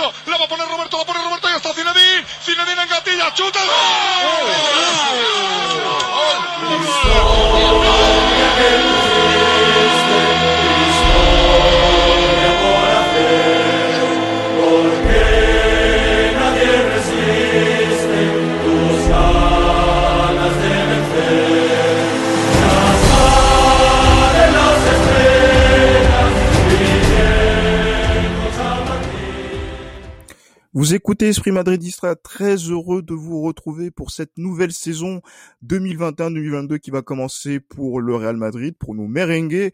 Roberto, la va a poner Roberto, la pone Roberto, y está Zinedine, Zinedine en gatilla, chuta, ¡gol! Vous écoutez Esprit Madridista, très heureux de vous retrouver pour cette nouvelle saison 2021-2022 qui va commencer pour le Real Madrid, pour nos merengues.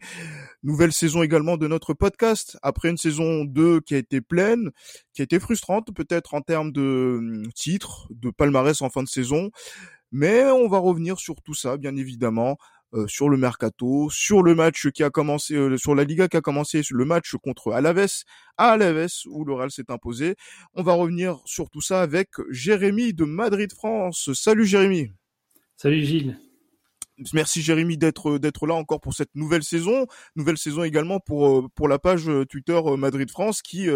Nouvelle saison également de notre podcast, après une saison 2 qui a été pleine, qui a été frustrante peut-être en termes de titres, de palmarès en fin de saison. Mais on va revenir sur tout ça, bien évidemment, sur le mercato, sur le match qui a commencé, sur la Liga qui a commencé, sur le match contre Alavés, à Alavés où le Real s'est imposé. On va revenir sur tout ça avec Jérémy de Madrid France. Salut Jérémy. Salut Gilles. Merci Jérémy d'être là encore pour cette nouvelle saison également pour la page Twitter Madrid France qui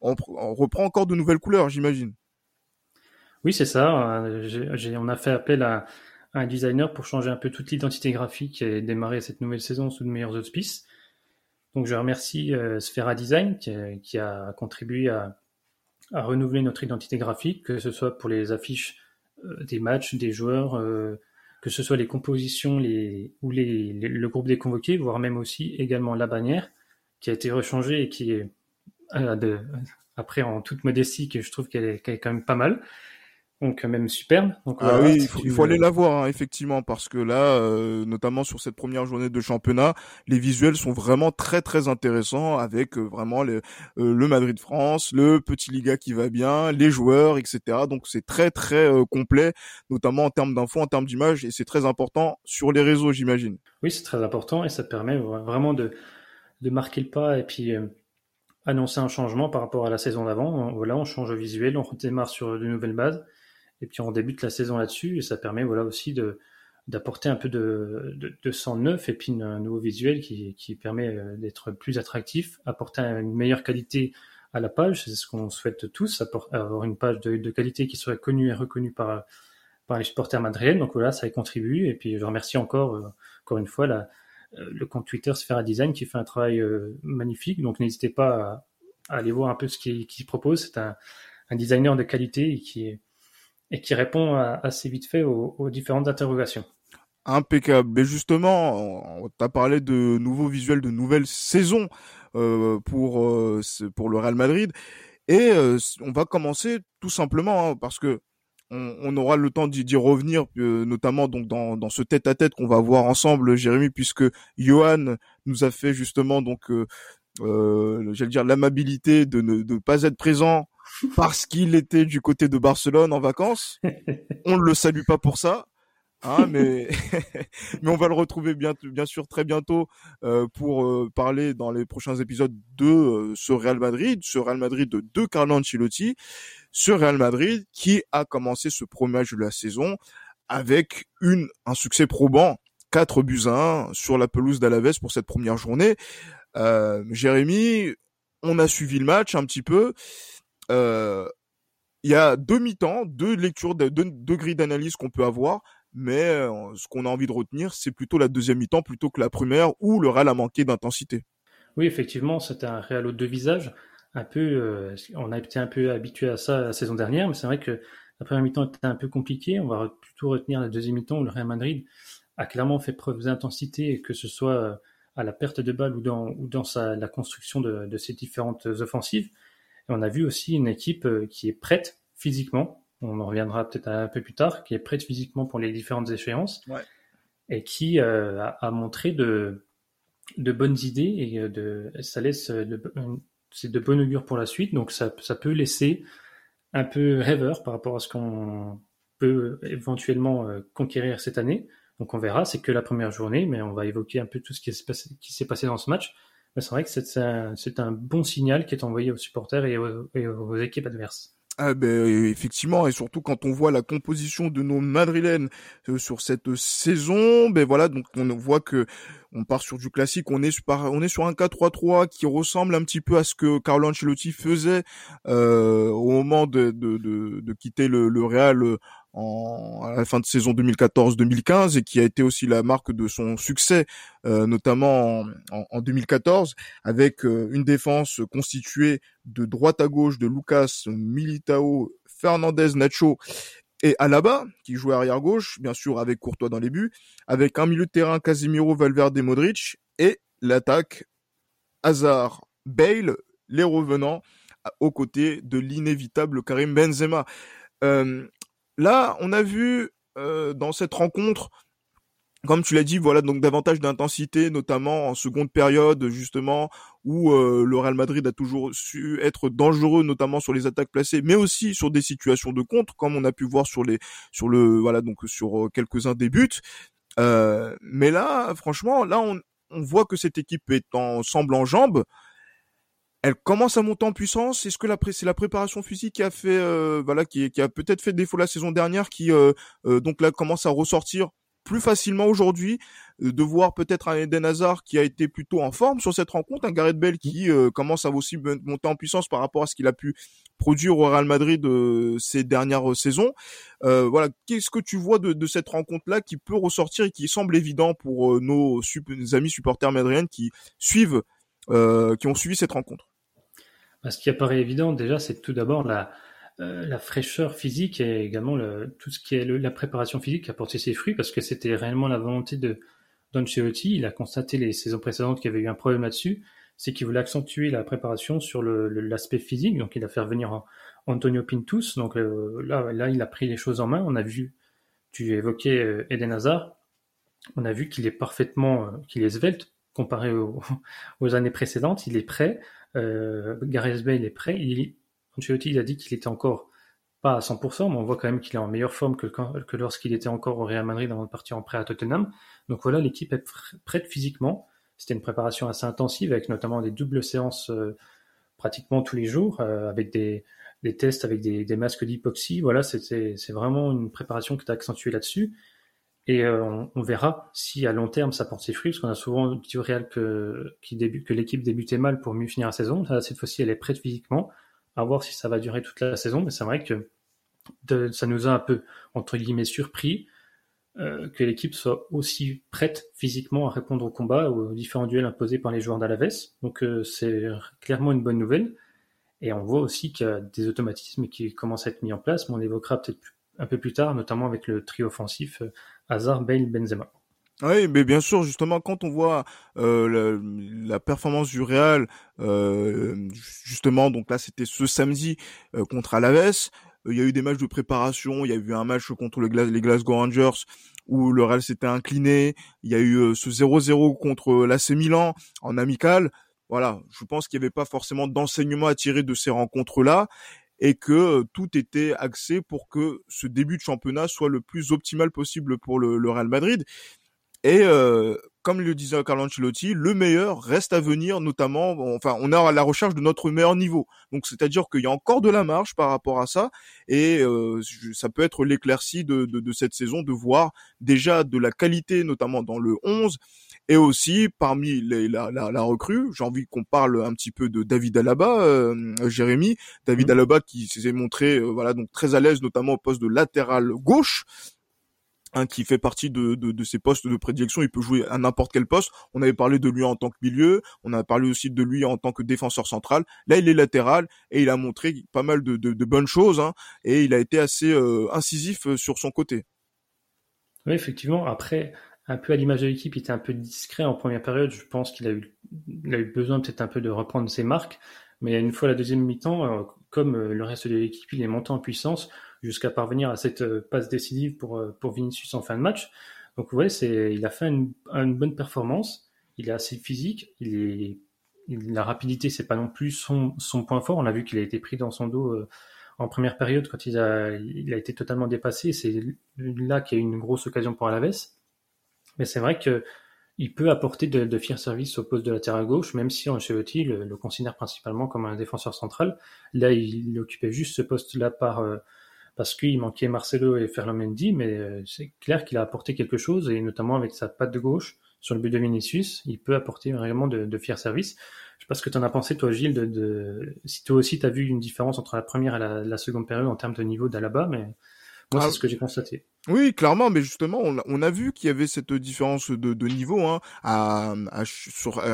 on reprend encore de nouvelles couleurs, j'imagine. Oui, c'est ça. On a fait appel à un designer pour changer un peu toute l'identité graphique et démarrer cette nouvelle saison sous de meilleurs auspices. Donc je remercie Sphéra Design qui a contribué à renouveler notre identité graphique, que ce soit pour les affiches des matchs, des joueurs, que ce soit les compositions ou le groupe des convoqués, voire même aussi également la bannière qui a été rechangée et qui est, après en toute modestie, que je trouve qu'elle est quand même pas mal. Donc même superbe. Donc, voilà, oui, il faut aller la voir, hein, effectivement, parce que là, notamment sur cette première journée de championnat, les visuels sont vraiment très très intéressants, avec vraiment le Madrid France, le petit Liga qui va bien, les joueurs, etc. Donc c'est très très complet, notamment en termes d'infos, en termes d'images, et c'est très important sur les réseaux, j'imagine. Oui, c'est très important et ça permet vraiment de marquer le pas et puis annoncer un changement par rapport à la saison d'avant. Voilà, on change le visuel, on démarre sur de nouvelles bases. Et puis on débute la saison là-dessus et ça permet aussi d'apporter un peu de sang neuf et puis un nouveau visuel qui permet d'être plus attractif, apporter une meilleure qualité à la page, c'est ce qu'on souhaite tous, avoir une page de qualité qui soit connue et reconnue par les supporters madrilènes. Donc voilà, ça y contribue et puis je remercie encore une fois le compte Twitter Sphéra Design qui fait un travail magnifique. Donc n'hésitez pas à aller voir un peu ce qu'il propose, c'est un designer de qualité et qui répond assez vite fait aux différentes interrogations. Impeccable. Mais justement, on t'a parlé de nouveaux visuels, de nouvelles saisons pour le Real Madrid. Et on va commencer tout simplement, hein, parce que on aura le temps d'y revenir, notamment donc dans ce tête-à-tête qu'on va avoir ensemble, Jérémy, puisque Johan nous a fait justement donc l'amabilité de ne pas être présent parce qu'il était du côté de Barcelone en vacances. On ne le salue pas pour ça, hein, mais on va le retrouver bien sûr très bientôt pour parler dans les prochains épisodes de ce Real Madrid de Carlo Ancelotti, ce Real Madrid qui a commencé ce premier match de la saison avec un succès probant, 4-1 sur la pelouse d'Alavés pour cette première journée. Jérémy, on a suivi le match un petit peu. Il y a deux mi-temps, deux lectures, deux grilles d'analyse qu'on peut avoir, mais ce qu'on a envie de retenir, c'est plutôt la deuxième mi-temps plutôt que la première où le Real a manqué d'intensité. Oui, effectivement, c'était un Real aux deux visages. Un peu, on a été un peu habitué à ça la saison dernière, mais c'est vrai que la première mi-temps était un peu compliquée. On va plutôt retenir la deuxième mi-temps où le Real Madrid a clairement fait preuve d'intensité, que ce soit à la perte de balle ou dans la construction de ses différentes offensives. On a vu aussi une équipe qui est prête physiquement, on en reviendra peut-être un peu plus tard, qui est prête physiquement pour les différentes échéances, ouais. Et qui a montré de bonnes idées et ça laisse c'est de bon augure pour la suite. Donc ça peut laisser un peu rêveur par rapport à ce qu'on peut éventuellement conquérir cette année. Donc on verra, c'est que la première journée, mais on va évoquer un peu tout ce qui s'est passé dans ce match. C'est vrai que c'est un bon signal qui est envoyé aux supporters et aux équipes adverses. Ah ben effectivement, et surtout quand on voit la composition de nos Madrilènes sur cette saison, ben voilà, donc on voit que on part sur du classique, on est sur un 4-3-3 qui ressemble un petit peu à ce que Carlo Ancelotti faisait au moment de quitter le Real à la fin de saison 2014-2015 et qui a été aussi la marque de son succès, notamment en 2014, avec une défense constituée de droite à gauche de Lucas, Militao, Fernandez, Nacho et Alaba, qui jouait arrière-gauche, bien sûr avec Courtois dans les buts, avec un milieu de terrain Casemiro, Valverde, Modric, et l'attaque Hazard, Bale, les revenants, aux côtés de l'inévitable Karim Benzema. Là, on a vu dans cette rencontre, comme tu l'as dit, voilà, donc davantage d'intensité, notamment en seconde période, justement, où le Real Madrid a toujours su être dangereux, notamment sur les attaques placées, mais aussi sur des situations de contre, comme on a pu voir sur quelques-uns des buts. Mais là, franchement, on voit que cette équipe semble en jambes. Elle commence à monter en puissance. Est-ce que c'est la préparation physique qui a fait, qui a peut-être fait défaut la saison dernière, qui donc là commence à ressortir plus facilement aujourd'hui, de voir peut-être un Eden Hazard qui a été plutôt en forme sur cette rencontre, un Gareth Bale qui commence à aussi monter en puissance par rapport à ce qu'il a pu produire au Real Madrid ces dernières saisons. Qu'est-ce que tu vois de cette rencontre-là qui peut ressortir et qui semble évident pour nos amis supporters madrilènes qui ont suivi cette rencontre? Ce qui apparaît évident, déjà, c'est tout d'abord la fraîcheur physique et également tout ce qui est la préparation physique qui a porté ses fruits, parce que c'était réellement la volonté d'Ancelotti. Il a constaté les saisons précédentes qu'il y avait eu un problème là-dessus, c'est qu'il voulait accentuer la préparation sur l'aspect physique, donc il a fait revenir Antonio Pintus, donc là il a pris les choses en main. On a vu, tu évoquais Eden Hazard, on a vu qu'il est svelte, comparé aux années précédentes. Il est prêt, Gareth Bale est prêt, Ancelotti a dit qu'il était encore pas à 100%, mais on voit quand même qu'il est en meilleure forme que lorsqu'il était encore au Real Madrid avant de partir en prêt à Tottenham. Donc voilà, l'équipe est prête physiquement. C'était une préparation assez intensive, avec notamment des doubles séances pratiquement tous les jours, avec des tests, avec des masques d'hypoxie. Voilà, c'est vraiment une préparation qui est accentuée là-dessus. Et on verra si à long terme ça porte ses fruits, parce qu'on a souvent dit au Real que l'équipe débutait mal pour mieux finir la saison. Là, cette fois-ci, elle est prête physiquement, à voir si ça va durer toute la saison. Mais c'est vrai que ça nous a un peu, entre guillemets, surpris que l'équipe soit aussi prête physiquement à répondre aux combats, aux différents duels imposés par les joueurs d'Alavés. Donc c'est clairement une bonne nouvelle. Et on voit aussi qu'il y a des automatismes qui commencent à être mis en place, mais on l'évoquera peut-être un peu plus tard, notamment avec le trio offensif Hazard, Bale, Benzema. Oui, mais bien sûr, justement, quand on voit la performance du Real, justement, donc là, c'était ce samedi contre Alavés. Il y a eu des matchs de préparation, il y a eu un match contre les Glasgow Rangers où le Real s'était incliné. Il y a eu ce 0-0 contre l'AC Milan en amical. Voilà, je pense qu'il n'y avait pas forcément d'enseignement à tirer de ces rencontres-là, et que tout était axé pour que ce début de championnat soit le plus optimal possible pour le Real Madrid. Et comme le disait Carlo Ancelotti, le meilleur reste à venir, notamment, on est à la recherche de notre meilleur niveau. Donc, c'est-à-dire qu'il y a encore de la marge par rapport à ça, et ça peut être l'éclaircie de cette saison, de voir déjà de la qualité, notamment dans le 11, et aussi parmi la recrue. J'ai envie qu'on parle un petit peu de David Alaba, Jérémy. David Alaba qui s'est montré donc très à l'aise, notamment au poste de latéral gauche, qui fait partie de ses postes de prédilection. Il peut jouer à n'importe quel poste. On avait parlé de lui en tant que milieu, on a parlé aussi de lui en tant que défenseur central. Là, il est latéral et il a montré pas mal de bonnes choses, hein, et il a été assez incisif sur son côté. Oui, effectivement. Après, un peu à l'image de l'équipe, il était un peu discret en première période. Je pense qu'il a eu besoin peut-être un peu de reprendre ses marques. Mais une fois la deuxième mi-temps, comme le reste de l'équipe, il est monté en puissance jusqu'à parvenir à cette passe décisive pour Vinicius en fin de match. Donc ouais, il a fait une bonne performance, il est assez physique, la rapidité, c'est pas non plus son point fort. On a vu qu'il a été pris dans son dos en première période quand il a été totalement dépassé. C'est là qu'il y a eu une grosse occasion pour Alavés. Mais c'est vrai que Il peut apporter de fiers services au poste de latéral gauche, même si Ancelotti le considère principalement comme un défenseur central. Là, il occupait juste ce poste-là parce qu'il manquait Marcelo et Ferland-Mendy, mais c'est clair qu'il a apporté quelque chose, et notamment avec sa patte de gauche sur le but de Vinicius, il peut apporter vraiment de fiers services. Je sais pas ce que tu en as pensé, toi, Gilles, si toi aussi tu as vu une différence entre la première et la seconde période en termes de niveau d'Alaba, mais moi, c'est ce que j'ai constaté. Oui, clairement, mais justement, on a vu qu'il y avait cette différence de niveau à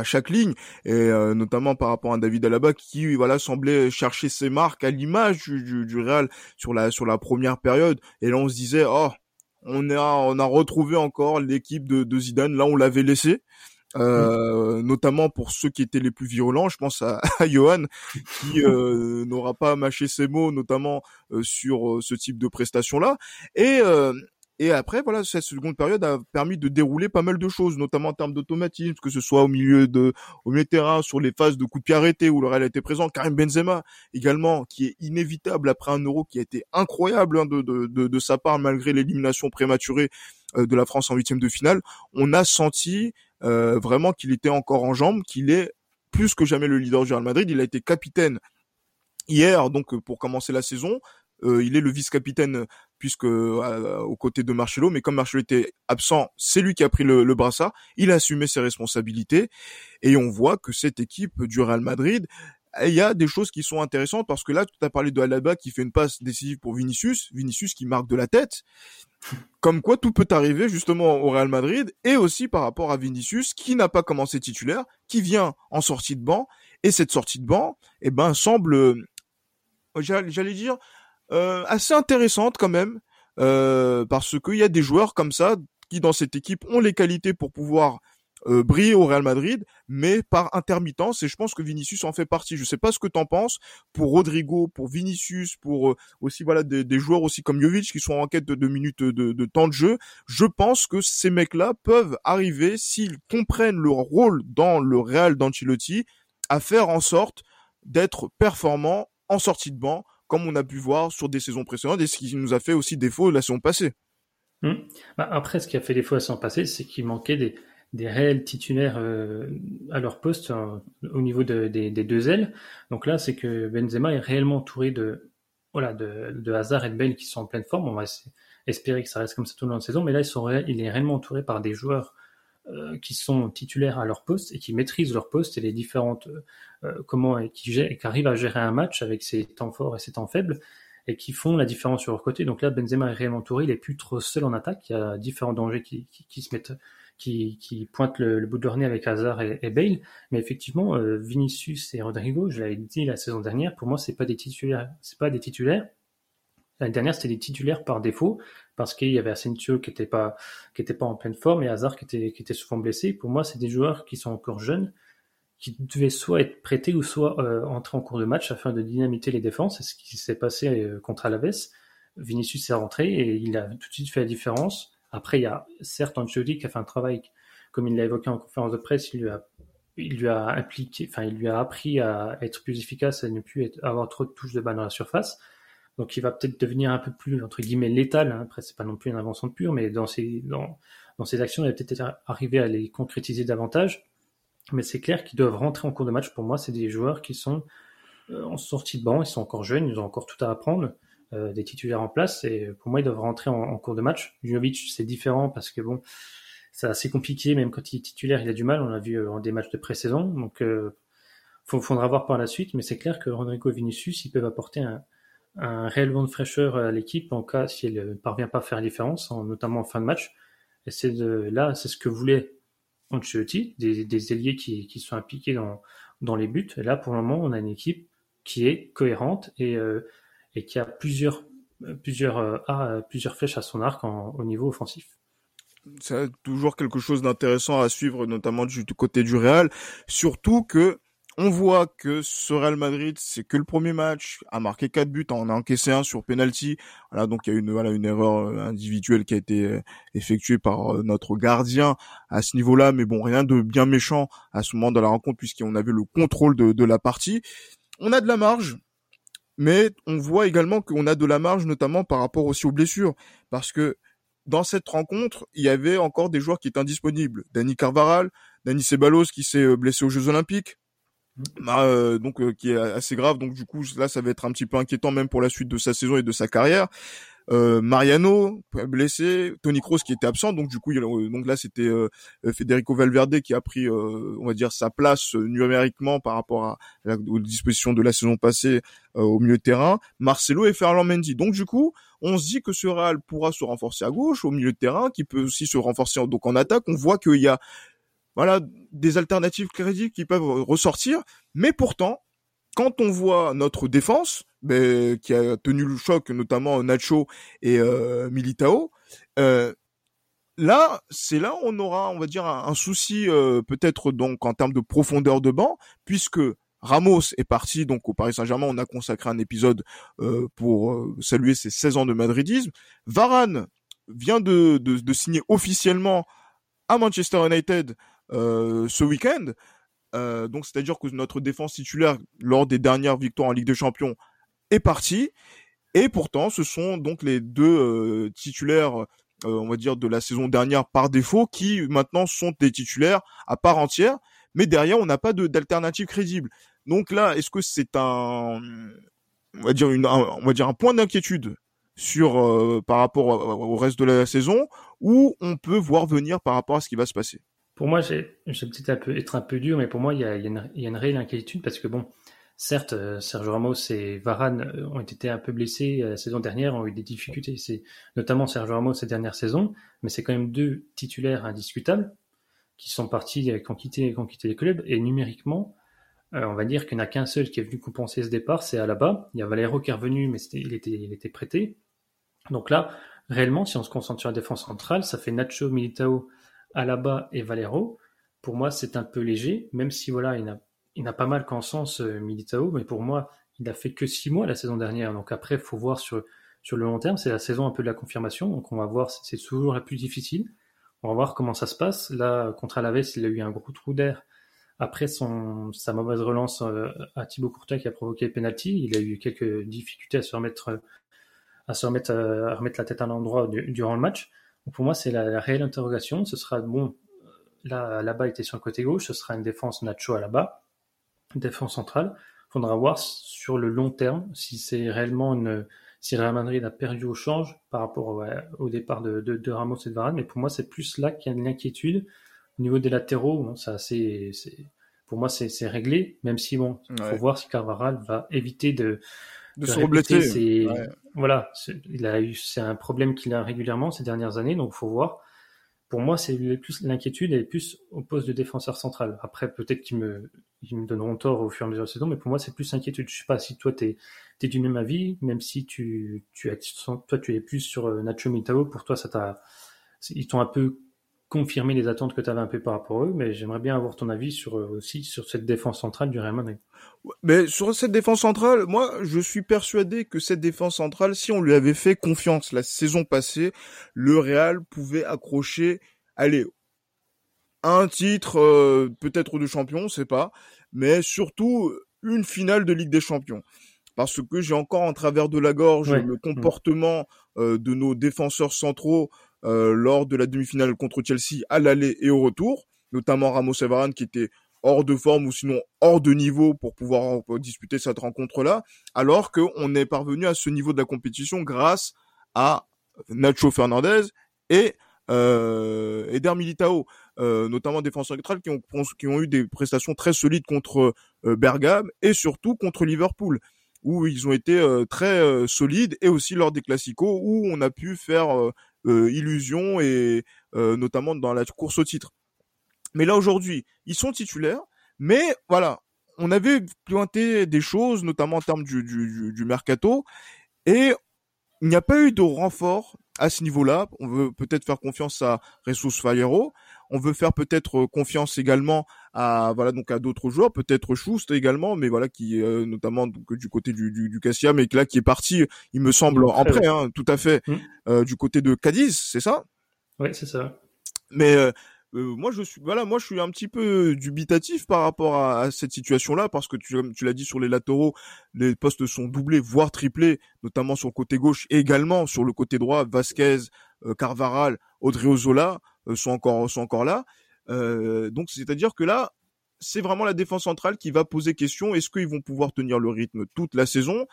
chaque ligne, et notamment par rapport à David Alaba qui semblait chercher ses marques à l'image du Real sur la première période. Et là, on se disait on a retrouvé encore l'équipe de Zidane. Là, on l'avait laissé. Notamment pour ceux qui étaient les plus virulents, je pense à Johan qui n'aura pas mâché ses mots, notamment sur ce type de prestation-là. Et après, cette seconde période a permis de dérouler pas mal de choses, notamment en termes d'automatisme, que ce soit au milieu de terrain, sur les phases de coups de pied arrêtés où le Real était présent. Karim Benzema également, qui est inévitable après un Euro qui a été incroyable de sa part, malgré l'élimination prématurée de la France en huitième de finale. On a senti vraiment qu'il était encore en jambes, qu'il est plus que jamais le leader du Real Madrid. Il a été capitaine hier, donc pour commencer la saison. Il est le vice-capitaine puisque aux côtés de Marcelo, mais comme Marcelo était absent, c'est lui qui a pris le brassard. Il a assumé ses responsabilités et on voit que cette équipe du Real Madrid, il y a des choses qui sont intéressantes parce que là, tu as parlé de Alaba qui fait une passe décisive pour Vinicius qui marque de la tête. Comme quoi, tout peut arriver justement au Real Madrid, et aussi par rapport à Vinicius qui n'a pas commencé titulaire, qui vient en sortie de banc, et cette sortie de banc, semble, j'allais dire, assez intéressante quand même, parce qu'il y a des joueurs comme ça qui dans cette équipe ont les qualités pour pouvoir briller au Real Madrid, mais par intermittence, et je pense que Vinicius en fait partie. Je sais pas ce que t'en penses pour Rodrigo, pour Vinicius, pour aussi des joueurs aussi comme Jovic qui sont en quête de minutes de temps de jeu. Je pense que ces mecs-là peuvent arriver, s'ils comprennent leur rôle dans le Real d'Ancelotti, à faire en sorte d'être performants en sortie de banc, comme on a pu voir sur des saisons précédentes, et ce qui nous a fait aussi défaut la saison passée. Après, ce qui a fait défaut la saison passée, c'est qu'il manquait des réels titulaires à leur poste au niveau des deux ailes. Donc là, c'est que Benzema est réellement entouré de Hazard et de Bale qui sont en pleine forme. On va espérer que ça reste comme ça tout le long de la saison, mais là, il est réellement entouré par des joueurs qui sont titulaires à leur poste et qui maîtrisent leur poste et les différentes qui arrivent à gérer un match avec ses temps forts et ses temps faibles, et qui font la différence sur leur côté. Donc là, Benzema est réellement entouré, il est plus trop seul en attaque. Il y a différents dangers qui se mettent, qui pointent le bout de leur nez avec Hazard et Bale, mais effectivement, Vinicius et Rodrigo, je l'avais dit la saison dernière, pour moi, c'est pas des titulaires. L'année dernière, c'était des titulaires par défaut, parce qu'il y avait Asensio qui était pas en pleine forme et Hazard qui était souvent blessé. Pour moi, c'est des joueurs qui sont encore jeunes, qui devaient soit être prêtés ou soit entrer en cours de match afin de dynamiter les défenses. C'est ce qui s'est passé contre Alavés. Vinicius est rentré et il a tout de suite fait la différence. Après, il y a certes Ancelotti qui a fait un travail, comme il l'a évoqué en conférence de presse, il lui a appris à être plus efficace et ne plus avoir trop de touches de balle dans la surface. Donc il va peut-être devenir un peu plus, entre guillemets, létal. Après, c'est pas non plus une invention pure, mais dans ses actions, il va peut-être arriver à les concrétiser davantage. Mais c'est clair qu'ils doivent rentrer en cours de match. Pour moi, c'est des joueurs qui sont en sortie de banc, ils sont encore jeunes, ils ont encore tout à apprendre, des titulaires en place, et pour moi, ils doivent rentrer en cours de match. Jovic, c'est différent parce que bon, c'est assez compliqué, même quand il est titulaire, il a du mal, on l'a vu dans des matchs de pré-saison, donc faudra voir par la suite, mais c'est clair que Rodrigo et Vinicius, ils peuvent apporter un réel vent de fraîcheur à l'équipe en cas si elle ne parvient pas à faire la différence, notamment en fin de match, et c'est ce que voulait Ancelotti, des ailiers qui sont impliqués dans les buts. Et là, pour le moment, on a une équipe qui est cohérente et qui a plusieurs flèches à son arc au niveau offensif. C'est toujours quelque chose d'intéressant à suivre, notamment du côté du Real. Surtout que on voit que ce Real Madrid, c'est que le premier match, a marqué 4 buts, en a encaissé 1 sur penalty. Voilà, donc il y a une erreur individuelle qui a été effectuée par notre gardien à ce niveau-là, mais bon, rien de bien méchant à ce moment de la rencontre puisqu'on avait le contrôle de la partie. On a de la marge, mais on voit également qu'on a de la marge notamment par rapport aussi aux blessures, parce que dans cette rencontre, il y avait encore des joueurs qui étaient indisponibles. Dani Carvajal, Dani Ceballos qui s'est blessé aux Jeux Olympiques, qui est assez grave. Donc du coup, là, ça va être un petit peu inquiétant même pour la suite de sa saison et de sa carrière. Mariano blessé, Toni Kroos qui était absent, donc du coup donc là c'était Federico Valverde qui a pris on va dire sa place numériquement par rapport à aux dispositions de la saison passée au milieu de terrain, Marcelo et Ferland Mendy. Donc du coup, on se dit que ce Real pourra se renforcer à gauche, au milieu de terrain, qui peut aussi se renforcer donc en attaque. On voit qu'il y a des alternatives crédibles qui peuvent ressortir, mais pourtant quand on voit notre défense qui a tenu le choc, notamment Nacho et Militao. Là, on aura, on va dire, un souci peut-être donc en termes de profondeur de banc, puisque Ramos est parti donc au Paris Saint-Germain. On a consacré un épisode pour saluer ses 16 ans de madridisme. Varane vient de signer officiellement à Manchester United ce week-end. Donc c'est-à-dire que notre défense titulaire lors des dernières victoires en Ligue des Champions est parti, et pourtant ce sont donc les deux titulaires on va dire de la saison dernière par défaut qui maintenant sont des titulaires à part entière, mais derrière on n'a pas d'alternative crédible. Donc là, est-ce que c'est un point d'inquiétude sur par rapport au reste de la saison, ou on peut voir venir par rapport à ce qui va se passer? Pour moi, j'ai peut-être être un peu dur, mais pour moi il y a une réelle inquiétude, parce que certes, Sergio Ramos et Varane ont été un peu blessés la saison dernière, ont eu des difficultés. C'est notamment Sergio Ramos cette dernière saison, mais c'est quand même deux titulaires indiscutables qui sont partis, qui ont quitté les clubs. Et numériquement, on va dire qu'il n'y en a qu'un seul qui est venu compenser ce départ, c'est Alaba. Il y a Valero qui est revenu, mais il était prêté. Donc là, réellement, si on se concentre sur la défense centrale, ça fait Nacho, Militao, Alaba et Valero. Pour moi, c'est un peu léger, même si il n'a pas mal qu'en sens Militao, mais pour moi, il a fait que 6 mois la saison dernière. Donc après, il faut voir sur le long terme. C'est la saison un peu de la confirmation. Donc on va voir, c'est toujours la plus difficile. On va voir comment ça se passe. Là, contre Alavés, il a eu un gros trou d'air après sa mauvaise relance à Thibaut Courtois qui a provoqué le penalty. Il a eu quelques difficultés à remettre la tête à l'endroit durant le match. Donc pour moi, c'est la réelle interrogation. Ce sera, là, Alaba était sur le côté gauche. Ce sera une défense Nacho Alaba. Défense centrale, il faudra voir sur le long terme si Real Madrid a perdu au change par rapport au départ de Ramos et de Varane. Mais pour moi, c'est plus là qu'il y a de l'inquiétude. Au niveau des latéraux, pour moi, c'est réglé, même si faut voir si Carvajal va éviter de se rebléter. C'est un problème qu'il a régulièrement ces dernières années, donc faut voir. Pour moi, c'est plus l'inquiétude, et plus au poste de défenseur central. Après, peut-être qu'ils me donneront tort au fur et à mesure de la saison, mais pour moi, c'est plus inquiétude. Je sais pas si toi, t'es du même avis, même si tu es plus sur Nacho Militao. Pour toi, ils t'ont un peu confirmé les attentes que tu avais un peu par rapport à eux, mais j'aimerais bien avoir ton avis sur cette défense centrale du Real Madrid. Mais sur cette défense centrale, moi, je suis persuadé que cette défense centrale, si on lui avait fait confiance la saison passée, le Real pouvait accrocher, un titre, peut-être de champion, on ne sait pas, mais surtout une finale de Ligue des Champions. Parce que j'ai encore en travers de la gorge le comportement de nos défenseurs centraux lors de la demi-finale contre Chelsea à l'aller et au retour, notamment Ramos et Varane qui étaient hors de forme ou sinon hors de niveau pour pouvoir disputer cette rencontre-là, alors qu'on est parvenu à ce niveau de la compétition grâce à Nacho Fernandez et Eder Militao, notamment défenseurs centrales qui ont eu des prestations très solides contre Bergame et surtout contre Liverpool, où ils ont été très solides, et aussi lors des Classicos où on a pu faire illusion, et notamment dans la course au titre. Mais là aujourd'hui, ils sont titulaires, mais on avait pointé des choses, notamment en termes du mercato, et il n'y a pas eu de renfort à ce niveau-là. On veut peut-être faire confiance à Jesús Valero, on veut faire peut-être confiance également à d'autres joueurs, peut-être Schust également, mais qui notamment donc du côté du Cassia, mais qui est parti, il me semble, en prêt, hein, tout à fait, du côté de Cadiz, c'est ça? Oui, c'est ça. Mais moi je suis un petit peu dubitatif par rapport à cette situation-là, parce que tu l'as dit, sur les latéraux, les postes sont doublés voire triplés, notamment sur le côté gauche et également sur le côté droit, Vasquez, Carvajal, Odriozola sont encore là. Donc c'est-à-dire que là, c'est vraiment la défense centrale qui va poser question. Est-ce qu'ils vont pouvoir tenir le rythme toute la saison?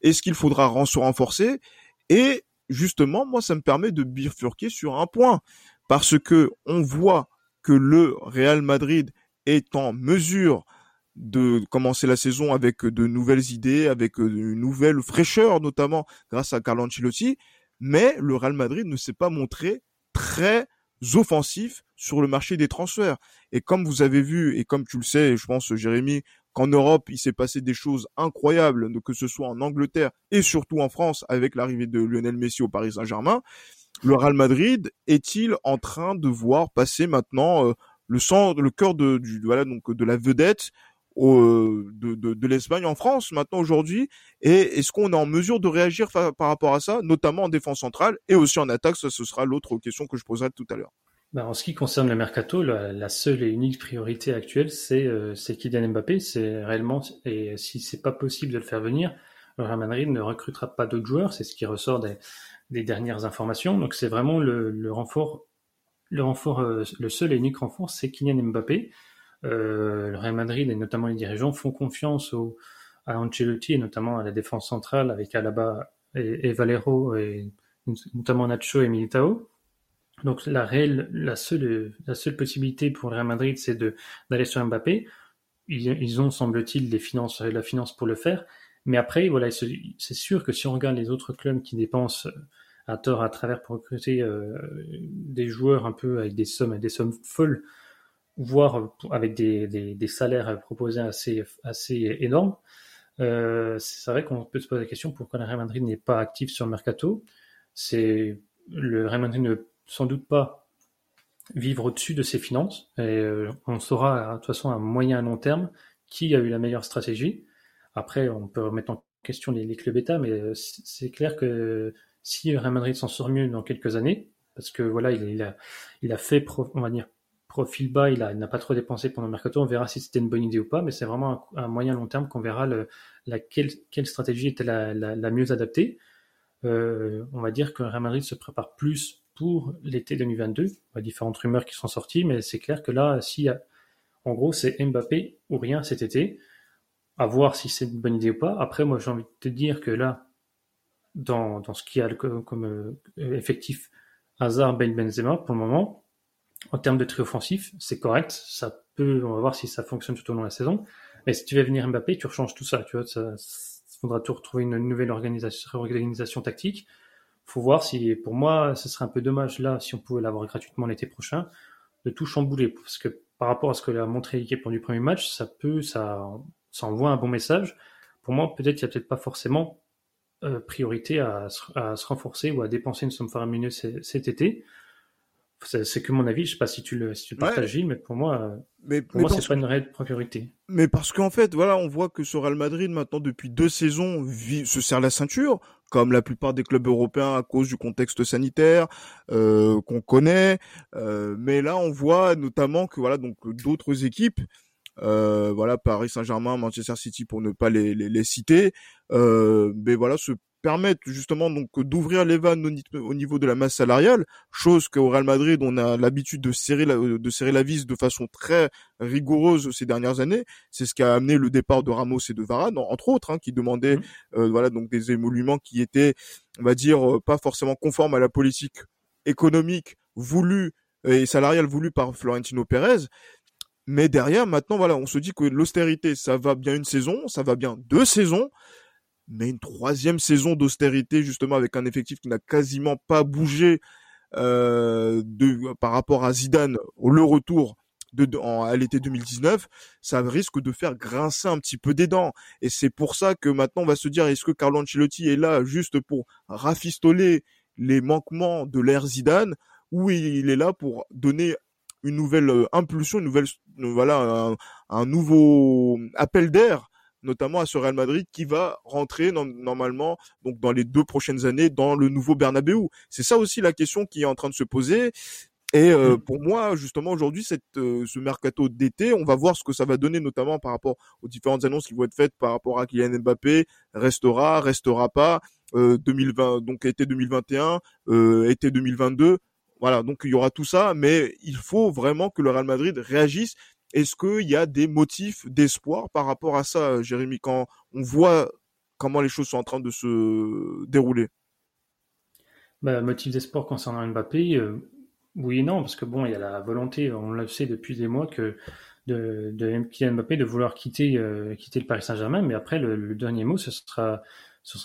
Est-ce qu'il faudra se renforcer? Et justement, moi, ça me permet de bifurquer sur un point, parce que on voit que le Real Madrid est en mesure de commencer la saison avec de nouvelles idées, avec une nouvelle fraîcheur, notamment grâce à Carlo Ancelotti. Mais le Real Madrid ne s'est pas montré très offensif sur le marché des transferts. Et comme vous avez vu, et comme tu le sais, je pense, Jérémy, qu'en Europe, il s'est passé des choses incroyables, que ce soit en Angleterre et surtout en France, avec l'arrivée de Lionel Messi au Paris Saint-Germain. Le Real Madrid est-il en train de voir passer maintenant le cœur de la vedette de l'Espagne en France maintenant aujourd'hui, et est-ce qu'on est en mesure de réagir par rapport à ça, notamment en défense centrale et aussi en attaque? Ça, ce sera l'autre question que je poserai tout à l'heure. En ce qui concerne le mercato, la seule et unique priorité actuelle, c'est Kylian Mbappé. C'est réellement, et si c'est pas possible de le faire venir, le Real Madrid ne recrutera pas d'autres joueurs. C'est ce qui ressort des dernières informations. Donc c'est vraiment le seul et unique renfort, c'est Kylian Mbappé. Le Real Madrid et notamment les dirigeants font confiance à Ancelotti et notamment à la défense centrale avec Alaba et Valero et notamment Nacho et Militao. Donc la seule possibilité pour le Real Madrid, c'est d'aller sur Mbappé. Ils ont, semble-t-il, la finance pour le faire. Mais après, voilà, c'est sûr que si on regarde les autres clubs qui dépensent à tort à travers pour recruter des joueurs un peu avec des sommes folles, voire avec des salaires proposés assez énormes, c'est vrai qu'on peut se poser la question pourquoi le Real Madrid n'est pas actif sur le mercato. Le Real Madrid ne sans doute pas vivre au-dessus de ses finances, et on saura de toute façon à moyen à long terme qui a eu la meilleure stratégie. Après, on peut remettre en question les clubs états, mais c'est clair que si le Real Madrid s'en sort mieux dans quelques années, parce que voilà, il a fait, on va dire, profil bas, il n'a pas trop dépensé pendant le mercato. On verra si c'était une bonne idée ou pas, mais c'est vraiment à moyen long terme qu'on verra quelle stratégie était la mieux adaptée. On va dire que Real Madrid se prépare plus pour l'été 2022. Il y a différentes rumeurs qui sont sorties, mais c'est clair que là, si en gros c'est Mbappé ou rien cet été, à voir si c'est une bonne idée ou pas. Après, moi j'ai envie de te dire que là, dans ce qu'il y a comme effectif Hazard, Bale, Benzema pour le moment, en termes de tri offensif, c'est correct. Ça peut, on va voir si ça fonctionne tout au long de la saison. Mais si tu veux venir Mbappé, tu rechanges tout ça. Tu vois, ça faudra tout retrouver une nouvelle organisation tactique. Faut voir si, pour moi, ce serait un peu dommage là si on pouvait l'avoir gratuitement l'été prochain, de tout chambouler, parce que par rapport à ce que l'a montré l'équipe pendant du premier match, ça envoie un bon message. Pour moi, peut-être il n'y a peut-être pas forcément priorité à se renforcer ou à dépenser une somme faramineuse cet été. C'est que mon avis, je sais pas si tu partages, ouais, Gilles, mais pour moi, c'est pas une réelle priorité. Mais parce qu'en fait, voilà, on voit que ce Real Madrid, maintenant, depuis 2 saisons, se serre la ceinture, comme la plupart des clubs européens à cause du contexte sanitaire, qu'on connaît, mais là, on voit notamment que, voilà, donc, d'autres équipes, voilà, Paris Saint-Germain, Manchester City, pour ne pas les citer, mais voilà, se permettent justement donc d'ouvrir les vannes au niveau de la masse salariale, chose qu'au Real Madrid on a l'habitude de serrer la vis de façon très rigoureuse ces dernières années. C'est ce qui a amené le départ de Ramos et de Varane, entre autres, qui demandaient voilà, donc des émoluments qui étaient, on va dire, pas forcément conformes à la politique économique voulue et salariale voulue par Florentino Pérez. Mais derrière, maintenant, voilà, on se dit que l'austérité, ça va bien une saison, ça va bien 2 saisons. Mais une 3e saison d'austérité, justement, avec un effectif qui n'a quasiment pas bougé par rapport à Zidane, le retour à l'été 2019, ça risque de faire grincer un petit peu des dents. Et c'est pour ça que maintenant, on va se dire, est-ce que Carlo Ancelotti est là juste pour rafistoler les manquements de l'ère Zidane, ou il est là pour donner une nouvelle impulsion, voilà, un nouveau appel d'air, notamment à ce Real Madrid qui va rentrer normalement donc dans les 2 prochaines années dans le nouveau Bernabeu. C'est ça aussi la question qui est en train de se poser. Et pour moi, justement, aujourd'hui, ce mercato d'été, on va voir ce que ça va donner, notamment par rapport aux différentes annonces qui vont être faites par rapport à Kylian Mbappé, restera pas, 2020, donc été 2021, été 2022. Voilà, donc il y aura tout ça, mais il faut vraiment que le Real Madrid réagisse. Est-ce qu'il y a des motifs d'espoir par rapport à ça, Jérémy, quand on voit comment les choses sont en train de se dérouler? Motifs d'espoir concernant Mbappé, oui et non, parce que bon, il y a la volonté, on le sait depuis des mois, que de Kylian Mbappé de vouloir quitter le Paris Saint-Germain, mais après le dernier mot, ce sera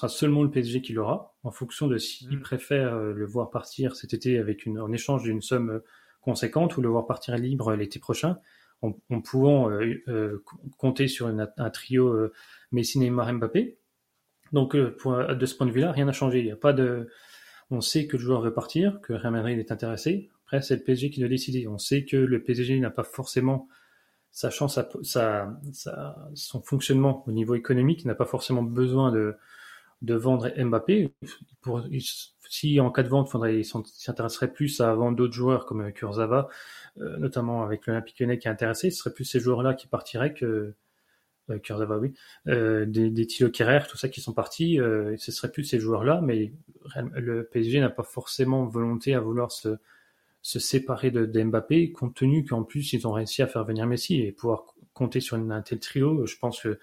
seulement le PSG qui l'aura, en fonction de s'il préfère le voir partir cet été avec en échange d'une somme conséquente, ou le voir partir libre l'été prochain, en pouvant compter sur un trio Messi, Neymar, Mbappé. Donc, de ce point de vue-là, rien n'a changé. Il n'y a pas de... On sait que le joueur veut partir, que Real Madrid est intéressé. Après, c'est le PSG qui doit décider. On sait que le PSG n'a pas forcément sa chance, son fonctionnement au niveau économique, n'a pas forcément besoin de vendre Mbappé. Si en cas de vente, il s'intéresserait plus à vendre d'autres joueurs comme Kurzawa, notamment avec l'Olympique Lyonnais qui est intéressé, ce serait plus ces joueurs-là qui partiraient que Kurzawa, oui, des Thilo Kehrer, tout ça qui sont partis, ce serait plus ces joueurs-là, mais le PSG n'a pas forcément volonté à vouloir se séparer de Mbappé, compte tenu qu'en plus ils ont réussi à faire venir Messi et pouvoir compter sur un tel trio. Je pense que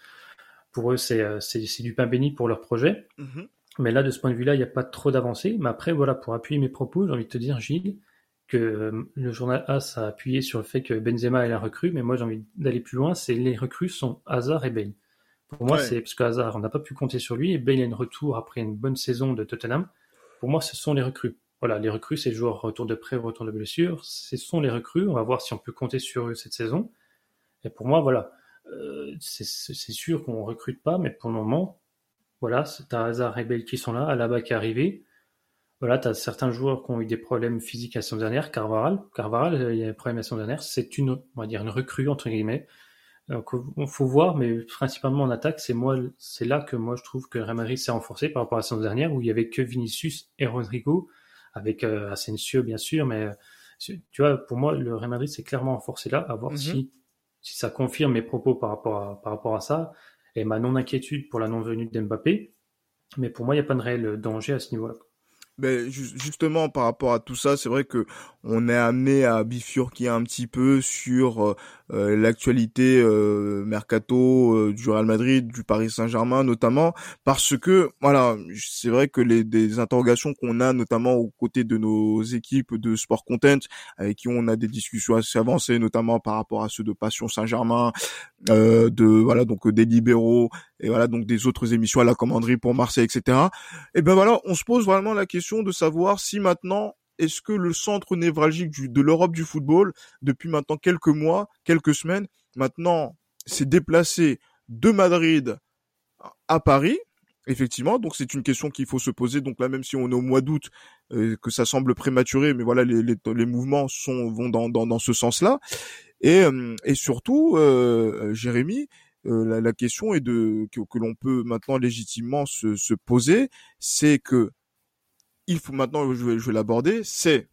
pour eux, c'est du pain béni pour leur projet. Mm-hmm. Mais là, de ce point de vue-là, il n'y a pas trop d'avancée. Mais après, voilà, pour appuyer mes propos, j'ai envie de te dire, Gilles, que le journal AS a appuyé sur le fait que Benzema est la recrue. Mais moi, j'ai envie d'aller plus loin. C'est les recrues sont Hazard et Bale. Pour moi, c'est parce que Hazard, on n'a pas pu compter sur lui. Et Bale a un retour après une bonne saison de Tottenham. Pour moi, ce sont les recrues. Voilà, les recrues, c'est les joueurs retour de prêt ou retour de blessure. Ce sont les recrues. On va voir si on peut compter sur eux cette saison. Et pour moi, voilà. C'est sûr qu'on ne recrute pas, mais pour le moment, voilà, t'as Hazard et Bale qui sont là, Alaba qui est arrivé. Voilà, t'as certains joueurs qui ont eu des problèmes physiques la saison dernière. Carvajal, il y a des problèmes la saison dernière. C'est une recrue, entre guillemets. Donc, il faut voir, mais principalement en attaque, c'est là que moi je trouve que Real Madrid s'est renforcé par rapport à la saison dernière, où il n'y avait que Vinicius et Rodrigo, avec Asensio, bien sûr, mais tu vois, pour moi, le Real Madrid s'est clairement renforcé là, à voir si ça confirme mes propos par rapport à ça et ma non-inquiétude pour la non-venue d'Mbappé. Mais pour moi, il n'y a pas de réel danger à ce niveau-là. Mais justement, par rapport à tout ça, c'est vrai que on est amené à bifurquer un petit peu sur l'actualité mercato du Real Madrid, du Paris Saint-Germain notamment, parce que voilà, c'est vrai que des interrogations qu'on a notamment aux côtés de nos équipes de Sport Content, avec qui on a des discussions assez avancées, notamment par rapport à ceux de Passion Saint-Germain, donc des libéraux et voilà donc des autres émissions à la commanderie pour Marseille, etc. Et ben voilà, on se pose vraiment la question de savoir si maintenant, est-ce que le centre névralgique de l'Europe du football, depuis maintenant quelques mois, quelques semaines, maintenant s'est déplacé de Madrid à Paris, effectivement. Donc c'est une question qu'il faut se poser. Donc là, même si on est au mois d'août, que ça semble prématuré, mais voilà, les mouvements vont dans ce sens-là. Et surtout, Jérémy, la question est que l'on peut maintenant légitimement se poser, c'est que il faut maintenant, je vais l'aborder, c'est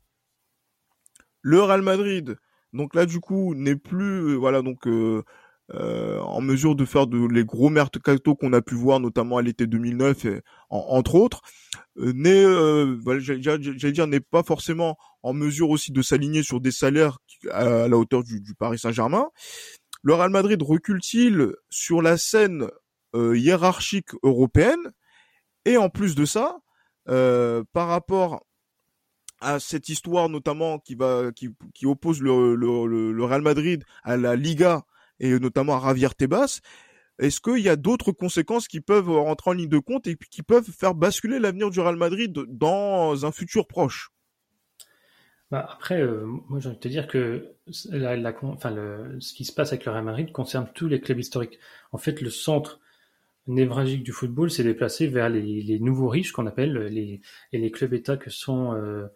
le Real Madrid. Donc là, du coup, n'est plus en mesure de faire les gros mercato qu'on a pu voir, notamment à l'été 2009, entre autres. N'est pas forcément en mesure aussi de s'aligner sur des salaires à la hauteur du Paris Saint-Germain. Le Real Madrid recule-t-il sur la scène hiérarchique européenne? Et en plus de ça, par rapport à cette histoire notamment qui oppose le Real Madrid à la Liga et notamment à Javier Tebas, est-ce qu'il y a d'autres conséquences qui peuvent rentrer en ligne de compte et qui peuvent faire basculer l'avenir du Real Madrid dans un futur proche? Après, moi j'ai envie de te dire que ce qui se passe avec le Real Madrid concerne tous les clubs historiques. En fait, le centre névralgique du football s'est déplacé vers les nouveaux riches qu'on appelle les clubs États que sont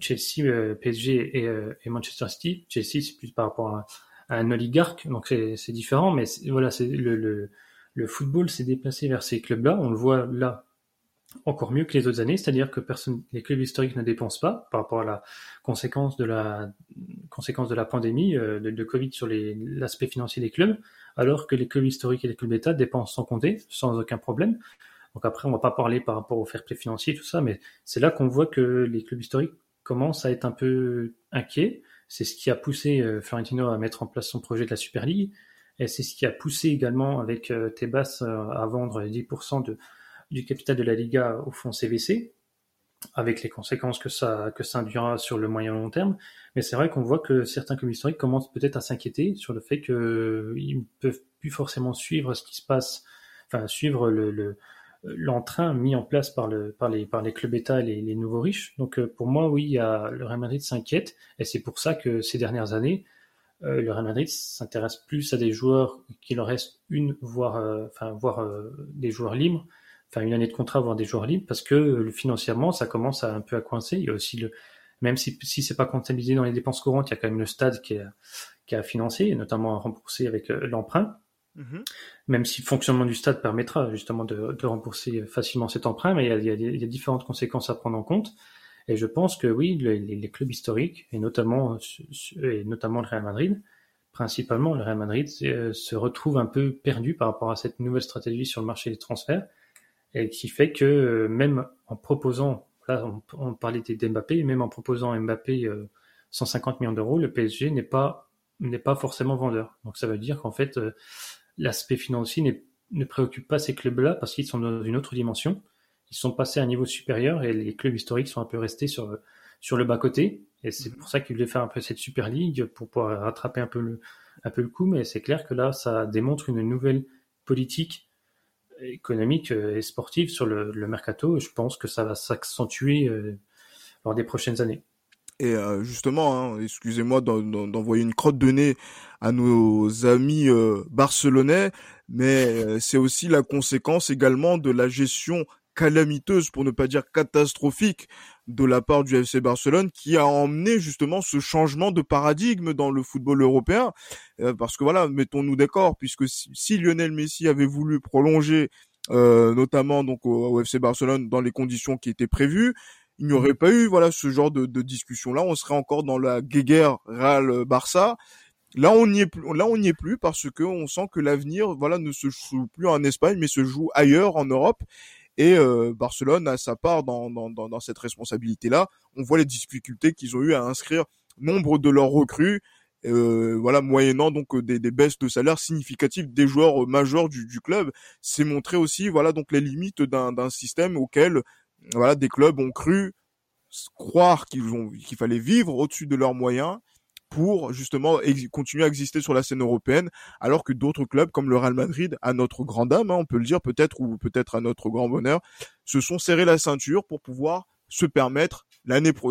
Chelsea, PSG et Manchester City. Chelsea, c'est plus par rapport à un oligarque, donc c'est différent, mais le football s'est déplacé vers ces clubs-là. On le voit là encore mieux que les autres années, c'est-à-dire que les clubs historiques ne dépensent pas par rapport à la conséquence de la pandémie de Covid sur l'aspect financier des clubs, alors que les clubs historiques et les clubs d'État dépensent sans compter, sans aucun problème. Donc après, on va pas parler par rapport au fair play financier, tout ça, mais c'est là qu'on voit que les clubs historiques commencent à être un peu inquiets. C'est ce qui a poussé Florentino à mettre en place son projet de la Super League. Et c'est ce qui a poussé également avec Tebas à vendre 10% du capital de la Liga au fonds CVC, avec les conséquences que ça induira sur le moyen long terme. Mais c'est vrai qu'on voit que certains clubs historiques commencent peut-être à s'inquiéter sur le fait qu'ils ne peuvent plus forcément suivre ce qui se passe, enfin suivre l'entrain mis en place par les clubs États et les nouveaux riches. Donc pour moi, oui, le Real Madrid s'inquiète, et c'est pour ça que ces dernières années, le Real Madrid s'intéresse plus à des joueurs qui leur reste une, voire des joueurs libres, enfin une année de contrat, voire des joueurs libres, parce que financièrement, ça commence un peu à coincer. Il y a aussi même si c'est pas comptabilisé dans les dépenses courantes, il y a quand même le stade qui a financé, notamment à rembourser avec l'emprunt. Mmh. Même si le fonctionnement du stade permettra justement de rembourser facilement cet emprunt, mais il y a différentes conséquences à prendre en compte. Et je pense que oui, les clubs historiques, et notamment le Real Madrid, principalement le Real Madrid, se retrouve un peu perdu par rapport à cette nouvelle stratégie sur le marché des transferts, et qui fait que même en proposant, là on parlait d'Mbappé, même en proposant Mbappé 150 millions d'euros, le PSG n'est pas forcément vendeur. Donc ça veut dire qu'en fait, l'aspect financier ne préoccupe pas ces clubs-là parce qu'ils sont dans une autre dimension. Ils sont passés à un niveau supérieur et les clubs historiques sont un peu restés sur le bas-côté. Et c'est pour ça qu'ils voulaient faire un peu cette Super League pour pouvoir rattraper un peu le coup. Mais c'est clair que là, ça démontre une nouvelle politique économique et sportive sur le mercato. Et je pense que ça va s'accentuer lors des prochaines années. Et justement, hein, excusez-moi d'envoyer une crotte de nez à nos amis barcelonais, mais c'est aussi la conséquence également de la gestion calamiteuse, pour ne pas dire catastrophique, de la part du FC Barcelone, qui a emmené justement ce changement de paradigme dans le football européen. Parce que voilà, mettons-nous d'accord, puisque si Lionel Messi avait voulu prolonger notamment donc au FC Barcelone dans les conditions qui étaient prévues, il n'y aurait pas eu ce genre de discussion-là. On serait encore dans la guéguerre Real-Barça. Là, on n'y est plus parce que on sent que l'avenir, ne se joue plus en Espagne, mais se joue ailleurs en Europe. Et Barcelone a sa part dans cette responsabilité-là. On voit les difficultés qu'ils ont eues à inscrire nombre de leurs recrues, moyennant donc des baisses de salaire significatives des joueurs majeurs du club. C'est montrer aussi donc les limites d'un système auquel des clubs ont cru croire qu'il fallait vivre au-dessus de leurs moyens pour justement continuer à exister sur la scène européenne, alors que d'autres clubs comme le Real Madrid, à notre grande dame, on peut le dire peut-être, ou peut-être à notre grand bonheur, se sont serrés la ceinture pour pouvoir se permettre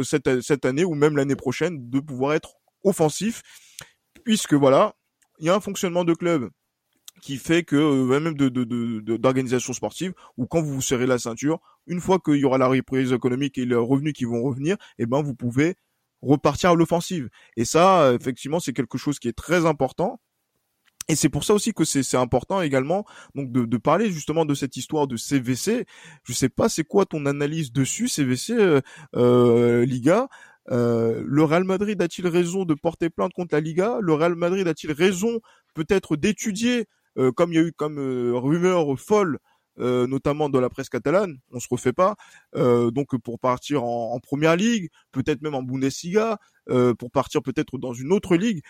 cette année ou même l'année prochaine de pouvoir être offensif, puisque il y a un fonctionnement de club qui fait que même d'organisations sportives, où quand vous vous serrez la ceinture, une fois qu'il y aura la reprise économique et les revenus qui vont revenir, vous pouvez repartir à l'offensive. Et ça, effectivement, c'est quelque chose qui est très important. Et c'est pour ça aussi que c'est important également donc de parler justement de cette histoire de CVC. Je sais pas, c'est quoi ton analyse dessus, CVC Liga? Le Real Madrid a-t-il raison de porter plainte contre la Liga? Le Real Madrid a-t-il raison peut-être d'étudier comme il y a eu rumeur folle, notamment dans la presse catalane, on se refait pas, donc pour partir en première ligue, peut-être même en Bundesliga, pour partir peut-être dans une autre ligue.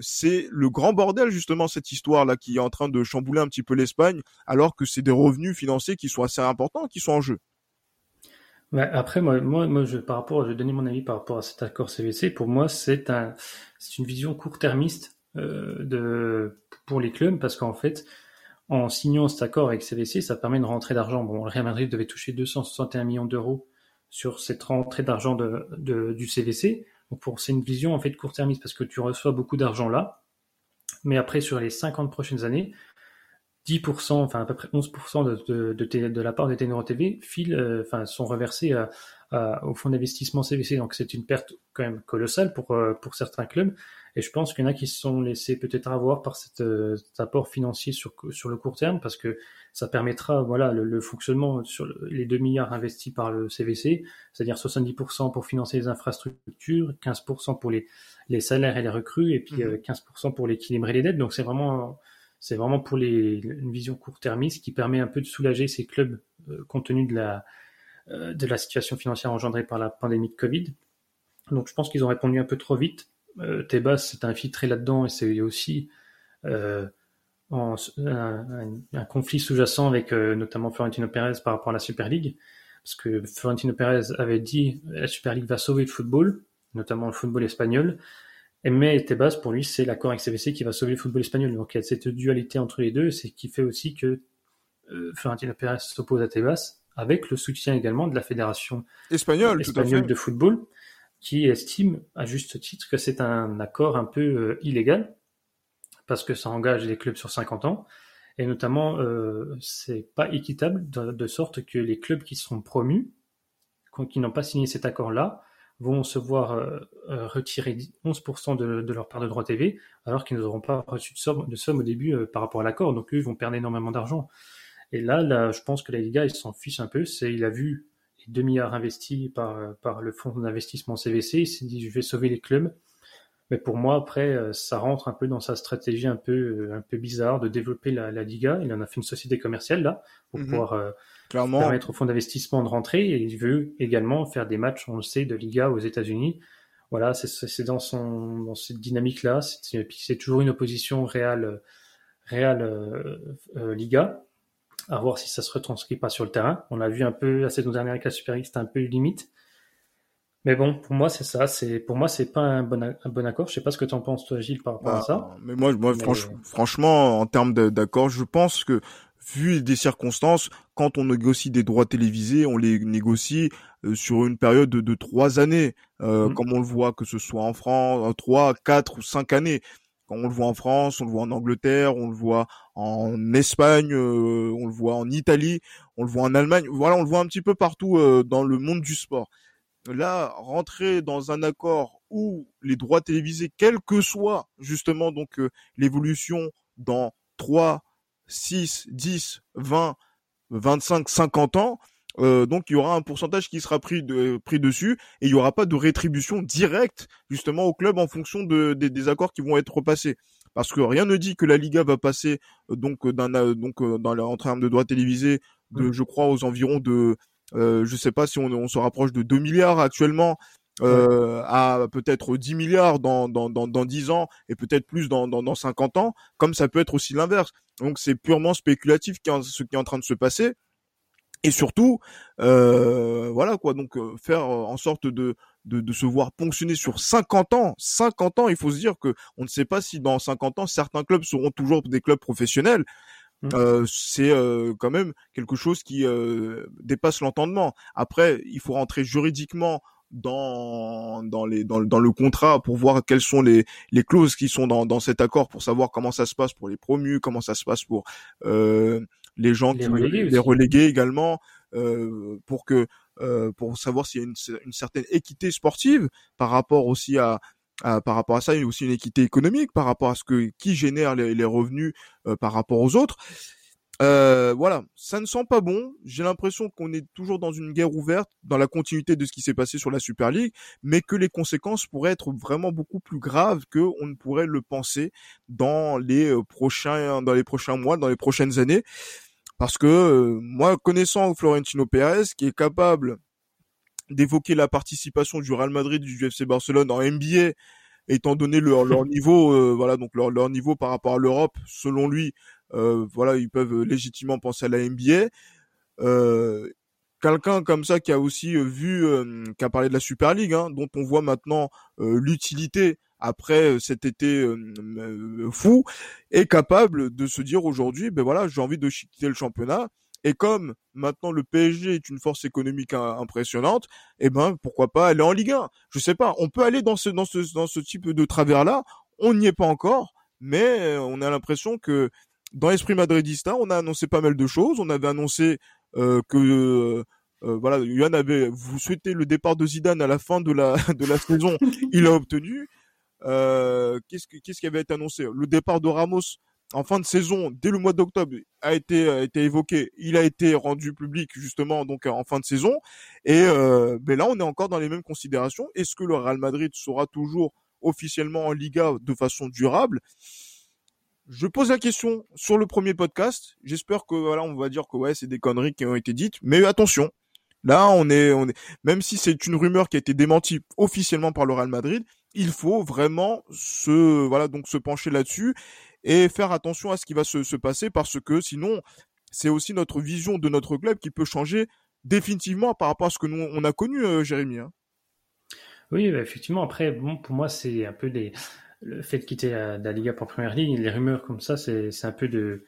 C'est le grand bordel justement cette histoire-là qui est en train de chambouler un petit peu l'Espagne, alors que c'est des revenus financiers qui sont assez importants, qui sont en jeu. Bah après, moi, je vais donner mon avis par rapport à cet accord CVC. Pour moi, c'est une vision court-termiste pour les clubs, parce qu'en fait, en signant cet accord avec CVC, ça permet une rentrée d'argent. Bon, le Real Madrid devait toucher 261 millions d'euros sur cette rentrée d'argent du CVC. Donc c'est une vision en fait court-termiste, parce que tu reçois beaucoup d'argent là, mais après sur les 50 prochaines années, 10%, enfin à peu près 11% de la part des Ténor TV sont reversés au fonds d'investissement CVC. Donc c'est une perte quand même colossale pour certains clubs. Et je pense qu'il y en a qui se sont laissés peut-être avoir par cet apport financier sur le court terme, parce que ça permettra le fonctionnement sur les 2 milliards investis par le CVC, c'est-à-dire 70% pour financer les infrastructures, 15% pour les salaires et les recrues, et puis 15% pour l'équilibrer les dettes. Donc c'est vraiment C'est vraiment pour une vision court-termiste qui permet un peu de soulager ces clubs compte tenu de la situation financière engendrée par la pandémie de Covid. Donc je pense qu'ils ont répondu un peu trop vite. Tebas s'est infiltré là-dedans et c'est aussi un conflit sous-jacent avec notamment Florentino Pérez par rapport à la Super League, parce que Florentino Pérez avait dit la Super League va sauver le football, notamment le football espagnol, mais Tebas pour lui c'est l'accord avec CVC qui va sauver le football espagnol. Donc il y a cette dualité entre les deux, c'est ce qui fait aussi que Florentino Pérez s'oppose à Tebas, avec le soutien également de la fédération espagnole de football, qui estime, à juste titre, que c'est un accord un peu illégal, parce que ça engage les clubs sur 50 ans, et notamment, c'est pas équitable, de sorte que les clubs qui seront promus, qui n'ont pas signé cet accord-là, vont se voir retirer 11% de leur part de droit TV, alors qu'ils n'auront pas reçu de somme au début par rapport à l'accord, donc eux ils vont perdre énormément d'argent. Et là, je pense que la Liga, il s'en fiche un peu, il a vu les 2 milliards investis par le fonds d'investissement CVC, il s'est dit je vais sauver les clubs, mais pour moi après ça rentre un peu dans sa stratégie un peu bizarre de développer la Liga. Il en a fait une société commerciale là pour pouvoir permettre au fonds d'investissement de rentrer, et il veut également faire des matchs, on le sait, de Liga aux États-Unis. Voilà, c'est dans cette dynamique là, c'est toujours une opposition Real Liga. À voir si ça se retranscrit pas sur le terrain. On l'a vu un peu la saison dernière avec la Super League, c'était un peu limite. Mais bon, pour moi, c'est ça. Pour moi, c'est pas un bon accord. Je sais pas ce que t'en penses, toi, Gilles, par rapport à ça. Mais franchement, en termes d'accord, je pense que, vu des circonstances, quand on négocie des droits télévisés, on les négocie sur une période de 3 années. Comme on le voit, que ce soit en France, 3, 4 ou 5 années. On le voit en France, on le voit en Angleterre, on le voit en Espagne, on le voit en Italie, on le voit en Allemagne. Voilà, on le voit un petit peu partout dans le monde du sport. Là, rentrer dans un accord où les droits télévisés, quelle que soit justement donc l'évolution dans 3, 6, 10, 20, 25, 50 ans, donc il y aura un pourcentage qui sera pris dessus, et il n'y aura pas de rétribution directe justement au club en fonction des accords qui vont être passés, parce que rien ne dit que la Liga va passer en termes de droits télévisés je crois aux environs de je sais pas si on se rapproche de 2 milliards actuellement à peut-être 10 milliards dans 10 ans et peut-être plus dans 50 ans, comme ça peut être aussi l'inverse. Donc c'est purement spéculatif ce qui est en train de se passer. Et surtout, voilà quoi. Donc faire en sorte de se voir ponctionner sur 50 ans. 50 ans, il faut se dire que on ne sait pas si dans 50 ans certains clubs seront toujours des clubs professionnels. C'est quand même quelque chose qui dépasse l'entendement. Après, il faut rentrer juridiquement dans le contrat pour voir quelles sont les clauses qui sont dans cet accord, pour savoir comment ça se passe pour les promus, comment ça se passe pour les gens qui les relégués également, pour savoir s'il y a une certaine équité sportive par rapport aussi par rapport à ça, et aussi une équité économique par rapport à ce que qui génère les revenus par rapport aux autres. Voilà, ça ne sent pas bon. J'ai l'impression qu'on est toujours dans une guerre ouverte, dans la continuité de ce qui s'est passé sur la Super League, mais que les conséquences pourraient être vraiment beaucoup plus graves que on ne pourrait le penser dans les prochains mois, dans les prochaines années, parce que moi, connaissant Florentino Pérez, qui est capable d'évoquer la participation du Real Madrid, du FC Barcelone en NBA, étant donné leur niveau, voilà, donc leur niveau par rapport à l'Europe, selon lui. Voilà, ils peuvent légitimement penser à la NBA. Quelqu'un comme ça qui a aussi vu, qui a parlé de la Super League, dont on voit maintenant l'utilité après cet été fou, est capable de se dire aujourd'hui, ben voilà, j'ai envie de quitter le championnat. Et comme maintenant le PSG est une force économique impressionnante, eh ben pourquoi pas aller en Ligue 1. Je sais pas, on peut aller dans ce type de travers là. On n'y est pas encore, mais on a l'impression que dans l'esprit madridista, on a annoncé pas mal de choses. On avait annoncé que voilà, Yann avait souhaité le départ de Zidane à la fin de la saison. Il l'a obtenu. Qu'est-ce qui avait été annoncé? Le départ de Ramos en fin de saison, dès le mois d'octobre, a été évoqué. Il a été rendu public justement donc en fin de saison. Et ben là, on est encore dans les mêmes considérations. Est-ce que le Real Madrid sera toujours officiellement en Liga de façon durable ? je pose la question sur le premier podcast. J'espère que voilà, on va dire que ouais, c'est des conneries qui ont été dites, mais attention. Là, on est même si c'est une rumeur qui a été démentie officiellement par le Real Madrid, il faut vraiment se pencher là-dessus et faire attention à ce qui va se passer, parce que sinon, c'est aussi notre vision de notre club qui peut changer définitivement par rapport à ce que nous on a connu, Jérémy. Hein. Oui, effectivement. Après, bon, pour moi, c'est un peu le fait de quitter la Liga pour première ligne, les rumeurs comme ça, c'est un peu de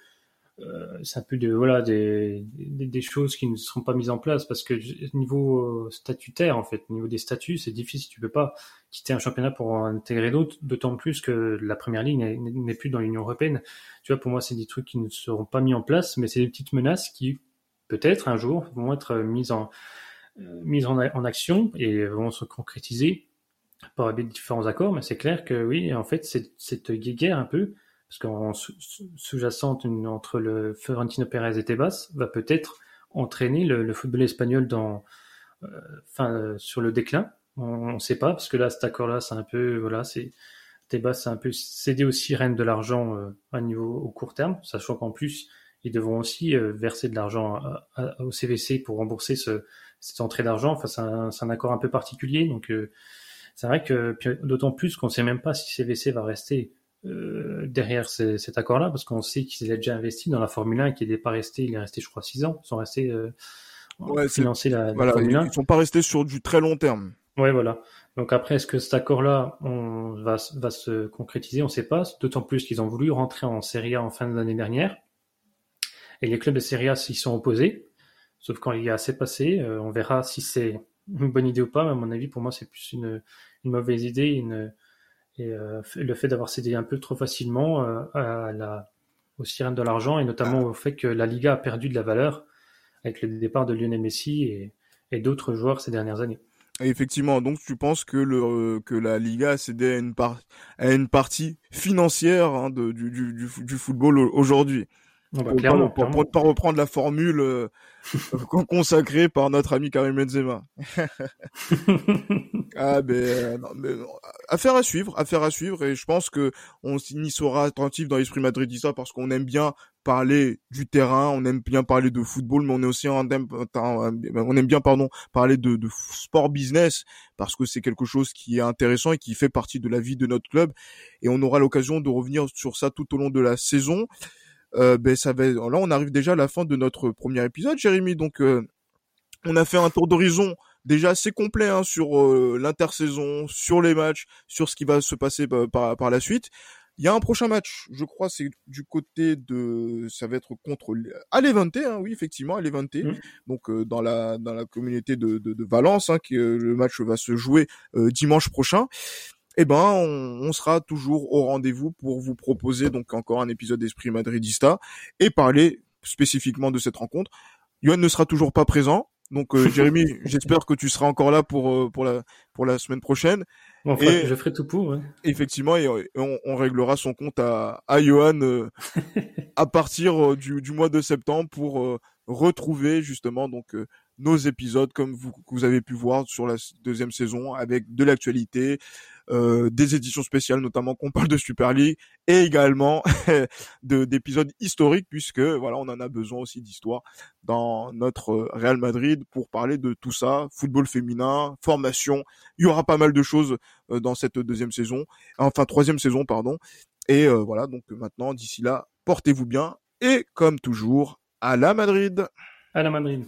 des choses qui ne seront pas mises en place, parce que niveau statutaire, en fait, niveau des statuts, c'est difficile. Tu peux pas quitter un championnat pour en intégrer d'autres, d'autant plus que la première ligue n'est plus dans l'Union européenne. Tu vois, pour moi, c'est des trucs qui ne seront pas mis en place, mais c'est des petites menaces qui, peut-être, un jour, vont être mises en action et vont se concrétiser par des différents accords. Mais c'est clair que oui, en fait, c'est cette guéguerre un peu, parce qu'en sous-jacente entre le Florentino Pérez et Tebas, va peut-être entraîner le football espagnol sur le déclin. On ne sait pas, parce que là, cet accord-là, c'est un peu, Tebas a un peu cédé aussi reine de l'argent au court terme, sachant qu'en plus, ils devront aussi verser de l'argent au CVC pour rembourser cette entrée d'argent. Enfin, c'est un accord un peu particulier, donc c'est vrai que, puis, d'autant plus qu'on ne sait même pas si CVC va rester derrière cet accord-là, parce qu'on sait qu'il a déjà investi dans la Formule 1 et qu'il n'est pas resté, il est resté, je crois, 6 ans, sans rester financer la Formule 1. Ils ne sont pas restés sur du très long terme. Ouais, voilà. Donc après, est-ce que cet accord-là va se concrétiser? On ne sait pas, d'autant plus qu'ils ont voulu rentrer en Serie A en fin de l'année dernière, et les clubs de Serie A s'y sont opposés, sauf qu'en Liga c'est passé. On verra si c'est une bonne idée ou pas, mais à mon avis, pour moi, c'est plus une mauvaise idée, et le fait d'avoir cédé un peu trop facilement aux sirènes de l'argent, et notamment au fait que la Liga a perdu de la valeur avec le départ de Lionel Messi et d'autres joueurs ces dernières années. Et effectivement, donc tu penses que la Liga a cédé à une partie financière, hein, du football aujourd'hui. Pour ne pas reprendre la formule consacrée par notre ami Karim Benzema. Affaire à suivre, et je pense que on y sera attentif dans l'esprit madridista, parce qu'on aime bien parler du terrain, on aime bien parler de football, mais on est aussi parler de sport business, parce que c'est quelque chose qui est intéressant et qui fait partie de la vie de notre club, et on aura l'occasion de revenir sur ça tout au long de la saison. Là, on arrive déjà à la fin de notre premier épisode, Jérémy. Donc, on a fait un tour d'horizon déjà assez complet, hein, sur l'intersaison, sur les matchs, sur ce qui va se passer par la suite. Il y a un prochain match, je crois, c'est du côté de, ça va être contre Alavés, hein, oui, effectivement, Alavés. Mmh. Donc, dans la communauté de Valence, hein, le match va se jouer dimanche prochain. On sera toujours au rendez-vous pour vous proposer donc encore un épisode d'Esprit Madridista et parler spécifiquement de cette rencontre. Yoann ne sera toujours pas présent, donc Jérémy, j'espère que tu seras encore là pour la semaine prochaine. Je ferai tout pour. Ouais. Effectivement, et on réglera son compte à Yoann à partir du mois de septembre pour retrouver justement donc nos épisodes comme vous avez pu voir sur la deuxième saison, avec de l'actualité, des éditions spéciales, notamment qu'on parle de Super League, et également d'épisodes historiques, puisque voilà, on en a besoin aussi d'histoire dans notre Real Madrid pour parler de tout ça, football féminin, formation. Il y aura pas mal de choses dans cette troisième saison, pardon. Et donc maintenant, d'ici là, portez-vous bien et comme toujours, à la Madrid. À la Madrid.